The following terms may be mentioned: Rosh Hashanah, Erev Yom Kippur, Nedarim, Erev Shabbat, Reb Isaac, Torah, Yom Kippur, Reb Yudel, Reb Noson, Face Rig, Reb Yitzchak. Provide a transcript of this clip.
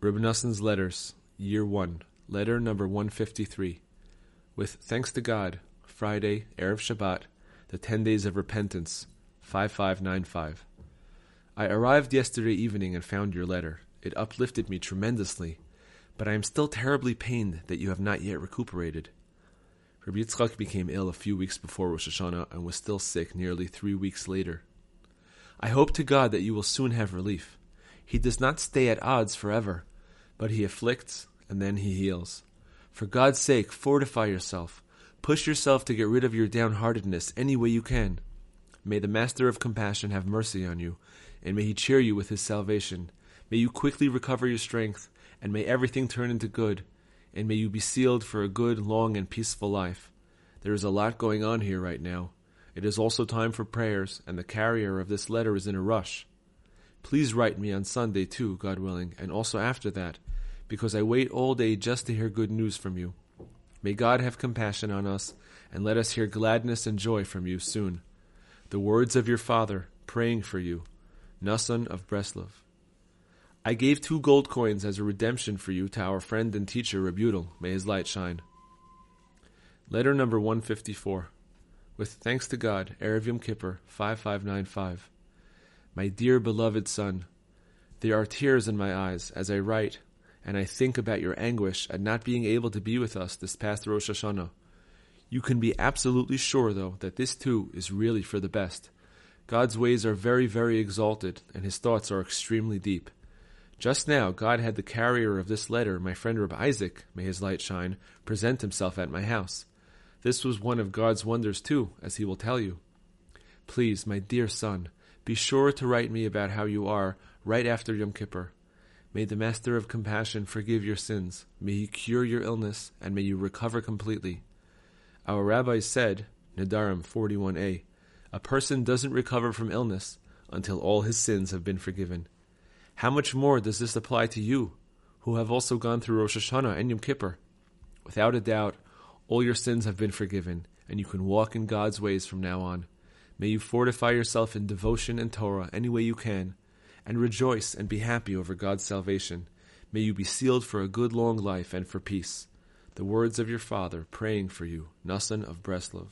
Reb Noson's Letters, Year 1, Letter Number 153. With thanks to God, Friday, Erev Shabbat, the 10 days of repentance, 5595. I arrived yesterday evening and found your letter. It uplifted me tremendously, but I am still terribly pained that you have not yet recuperated. Reb Yitzchak became ill a few weeks before Rosh Hashanah and was still sick nearly 3 weeks later. I hope to God that you will soon have relief. He does not stay at odds forever, but he afflicts and then he heals. For God's sake, fortify yourself. Push yourself to get rid of your downheartedness any way you can. May the Master of Compassion have mercy on you, and may he cheer you with his salvation. May you quickly recover your strength, and may everything turn into good, and may you be sealed for a good, long, and peaceful life. There is a lot going on here right now. It is also time for prayers, and the carrier of this letter is in a rush. Please write me on Sunday too, God willing, and also after that, because I wait all day just to hear good news from you. May God have compassion on us, and let us hear gladness and joy from you soon. The words of your father, praying for you, Noson of Breslov. I gave 2 gold coins as a redemption for you to our friend and teacher, Reb Yudel. May his light shine. Letter number 154. With thanks to God, Erev Yom Kippur, 5595. My dear beloved son, there are tears in my eyes as I write, and I think about your anguish at not being able to be with us this past Rosh Hashanah. You can be absolutely sure, though, that this too is really for the best. God's ways are very, very exalted, and his thoughts are extremely deep. Just now, God had the carrier of this letter, my friend Reb Isaac, may his light shine, present himself at my house. This was one of God's wonders too, as he will tell you. Please, my dear son, be sure to write me about how you are right after Yom Kippur. May the Master of Compassion forgive your sins. May he cure your illness, and may you recover completely. Our rabbis said, Nedarim 41a, a person doesn't recover from illness until all his sins have been forgiven. How much more does this apply to you, who have also gone through Rosh Hashanah and Yom Kippur? Without a doubt, all your sins have been forgiven, and you can walk in God's ways from now on. May you fortify yourself in devotion and Torah any way you can, and rejoice and be happy over God's salvation. May you be sealed for a good long life and for peace. The words of your father, praying for you, Noson of Breslov.